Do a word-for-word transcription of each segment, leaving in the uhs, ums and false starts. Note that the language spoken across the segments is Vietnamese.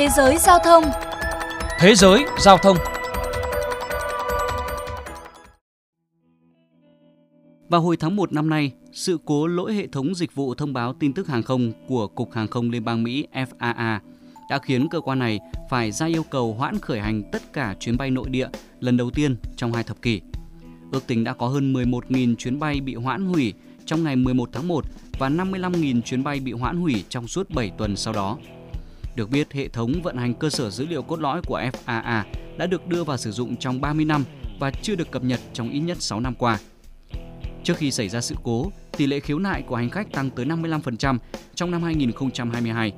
Thế giới giao thông. Thế giới giao thông. Vào hồi tháng một năm nay, sự cố lỗi hệ thống dịch vụ thông báo tin tức hàng không của Cục Hàng không Liên bang Mỹ F A A đã khiến cơ quan này phải ra yêu cầu hoãn khởi hành tất cả chuyến bay nội địa lần đầu tiên trong hai thập kỷ. Ước tính đã có hơn mười một nghìn chuyến bay bị hoãn hủy trong ngày mười một tháng một và năm mươi lăm nghìn chuyến bay bị hoãn hủy trong suốt bảy tuần sau đó. Được biết, hệ thống vận hành cơ sở dữ liệu cốt lõi của F A A đã được đưa vào sử dụng trong ba mươi năm và chưa được cập nhật trong ít nhất sáu năm qua. Trước khi xảy ra sự cố, tỷ lệ khiếu nại của hành khách tăng tới năm mươi lăm phần trăm trong năm hai không hai hai.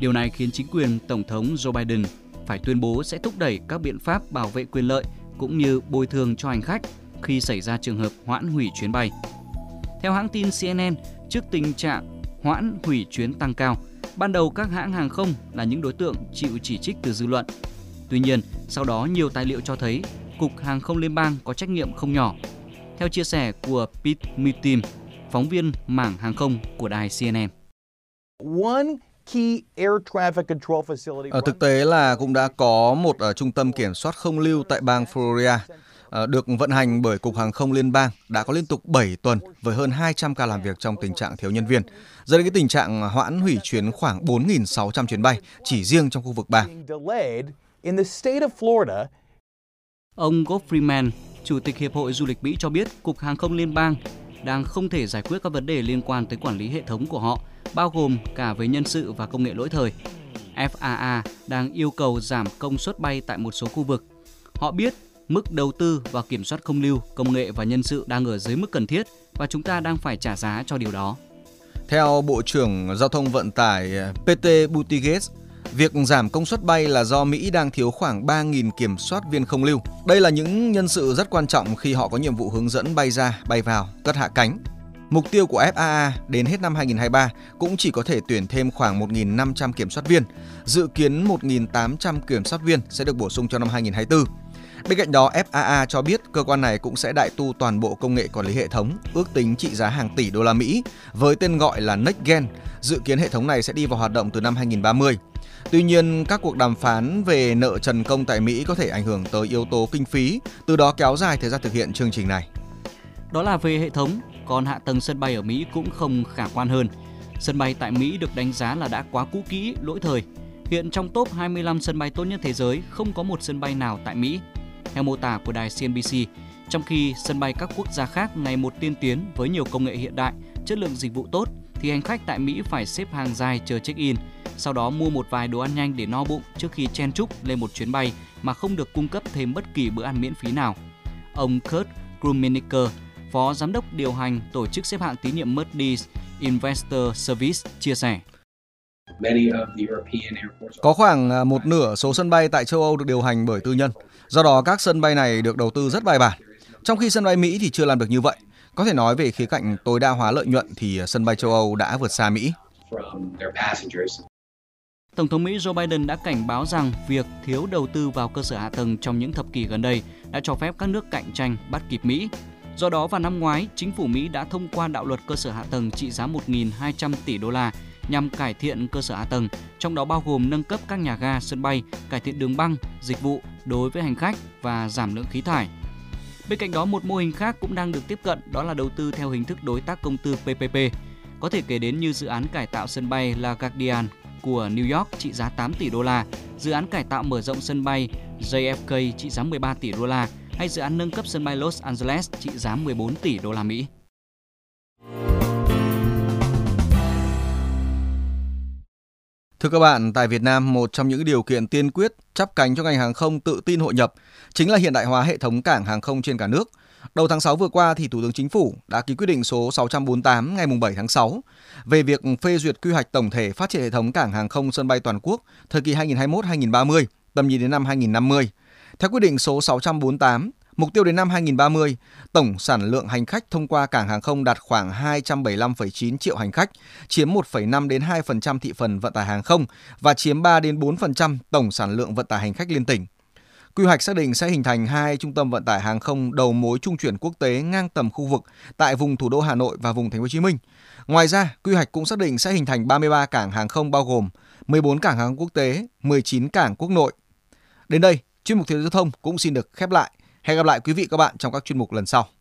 Điều này khiến chính quyền Tổng thống Joe Biden phải tuyên bố sẽ thúc đẩy các biện pháp bảo vệ quyền lợi cũng như bồi thường cho hành khách khi xảy ra trường hợp hoãn hủy chuyến bay. Theo hãng tin C N N, trước tình trạng hoãn hủy chuyến tăng cao, ban đầu các hãng hàng không là những đối tượng chịu chỉ trích từ dư luận. Tuy nhiên, sau đó nhiều tài liệu cho thấy Cục Hàng không Liên bang có trách nhiệm không nhỏ. Theo chia sẻ của Pete Mithim, phóng viên mảng hàng không của đài C N N. Ở thực tế là cũng đã có một uh, trung tâm kiểm soát không lưu tại bang Florida uh, được vận hành bởi Cục Hàng không Liên bang đã có liên tục bảy tuần với hơn hai trăm ca làm việc trong tình trạng thiếu nhân viên, dẫn đến cái tình trạng hoãn hủy chuyến khoảng bốn nghìn sáu trăm chuyến bay chỉ riêng trong khu vực bang. Ông Goffman, Chủ tịch Hiệp hội Du lịch Mỹ cho biết Cục Hàng không Liên bang đang không thể giải quyết các vấn đề liên quan tới quản lý hệ thống của họ, bao gồm cả về nhân sự và công nghệ lỗi thời. F A A đang yêu cầu giảm công suất bay tại một số khu vực. Họ biết mức đầu tư vào kiểm soát không lưu, công nghệ và nhân sự đang ở dưới mức cần thiết và chúng ta đang phải trả giá cho điều đó. Theo Bộ trưởng Giao thông Vận tải P T Buttigieg, việc giảm công suất bay là do Mỹ đang thiếu khoảng ba nghìn kiểm soát viên không lưu. Đây là những nhân sự rất quan trọng khi họ có nhiệm vụ hướng dẫn bay ra, bay vào, cất hạ cánh. Mục tiêu của F A A đến hết năm hai không hai ba cũng chỉ có thể tuyển thêm khoảng một nghìn năm trăm kiểm soát viên. Dự kiến một nghìn tám trăm kiểm soát viên sẽ được bổ sung cho năm hai không hai tư. Bên cạnh đó, F A A cho biết cơ quan này cũng sẽ đại tu toàn bộ công nghệ quản lý hệ thống, ước tính trị giá hàng tỷ đô la Mỹ, với tên gọi là NextGen. Dự kiến hệ thống này sẽ đi vào hoạt động từ năm hai không ba mươi. Tuy nhiên, các cuộc đàm phán về nợ trần công tại Mỹ có thể ảnh hưởng tới yếu tố kinh phí, từ đó kéo dài thời gian thực hiện chương trình này. Đó là về hệ thống, còn hạ tầng sân bay ở Mỹ cũng không khả quan hơn. Sân bay tại Mỹ được đánh giá là đã quá cũ kỹ, lỗi thời. Hiện trong top hai mươi lăm sân bay tốt nhất thế giới, không có một sân bay nào tại Mỹ, theo mô tả của đài C N B C, trong khi sân bay các quốc gia khác ngày một tiên tiến với nhiều công nghệ hiện đại, chất lượng dịch vụ tốt, thì hành khách tại Mỹ phải xếp hàng dài chờ check-in, sau đó mua một vài đồ ăn nhanh để no bụng trước khi chen chúc lên một chuyến bay mà không được cung cấp thêm bất kỳ bữa ăn miễn phí nào. Ông Kurt Gruminger, Phó Giám đốc điều hành tổ chức xếp hạng tín nhiệm Moody's Investor Service, chia sẻ. Có khoảng một nửa số sân bay tại châu Âu được điều hành bởi tư nhân, do đó các sân bay này được đầu tư rất bài bản. Trong khi sân bay Mỹ thì chưa làm được như vậy. Có thể nói về khía cạnh tối đa hóa lợi nhuận thì sân bay châu Âu đã vượt xa Mỹ. Tổng thống Mỹ Joe Biden đã cảnh báo rằng việc thiếu đầu tư vào cơ sở hạ tầng trong những thập kỷ gần đây đã cho phép các nước cạnh tranh bắt kịp Mỹ. Do đó, vào năm ngoái, chính phủ Mỹ đã thông qua đạo luật cơ sở hạ tầng trị giá một nghìn hai trăm tỷ đô la nhằm cải thiện cơ sở hạ tầng, trong đó bao gồm nâng cấp các nhà ga, sân bay, cải thiện đường băng, dịch vụ đối với hành khách và giảm lượng khí thải. Bên cạnh đó, một mô hình khác cũng đang được tiếp cận, đó là đầu tư theo hình thức đối tác công tư P P P. Có thể kể đến như dự án cải tạo sân bay LaGuardia của New York trị giá tám tỷ đô la, dự án cải tạo mở rộng sân bay J F K trị giá mười ba tỷ đô la hay dự án nâng cấp sân bay Los Angeles trị giá mười bốn tỷ đô la Mỹ. Thưa các bạn, tại Việt Nam, một trong những điều kiện tiên quyết chắp cánh cho ngành hàng không tự tin hội nhập chính là hiện đại hóa hệ thống cảng hàng không trên cả nước. Đầu tháng sáu vừa qua, thì Thủ tướng Chính phủ đã ký quyết định số sáu trăm bốn mươi tám ngày bảy tháng sáu về việc phê duyệt quy hoạch tổng thể phát triển hệ thống cảng hàng không sân bay toàn quốc thời kỳ hai nghìn hai mươi mốt đến hai nghìn ba mươi, tầm nhìn đến năm hai nghìn năm mươi. Theo quyết định số sáu trăm bốn mươi tám, mục tiêu đến năm hai nghìn ba mươi, tổng sản lượng hành khách thông qua cảng hàng không đạt khoảng hai trăm bảy mươi lăm phẩy chín triệu hành khách, chiếm một phẩy năm đến hai phần trăm thị phần vận tải hàng không và chiếm ba đến bốn phần trăm tổng sản lượng vận tải hành khách liên tỉnh. Quy hoạch xác định sẽ hình thành hai trung tâm vận tải hàng không đầu mối trung chuyển quốc tế ngang tầm khu vực tại vùng thủ đô Hà Nội và vùng Thành phố Hồ Chí Minh. Ngoài ra, quy hoạch cũng xác định sẽ hình thành ba mươi ba cảng hàng không bao gồm mười bốn cảng hàng quốc tế, mười chín cảng quốc nội. Đến đây, chuyên mục Thế giới Giao thông cũng xin được khép lại. Hẹn gặp lại quý vị các bạn trong các chuyên mục lần sau.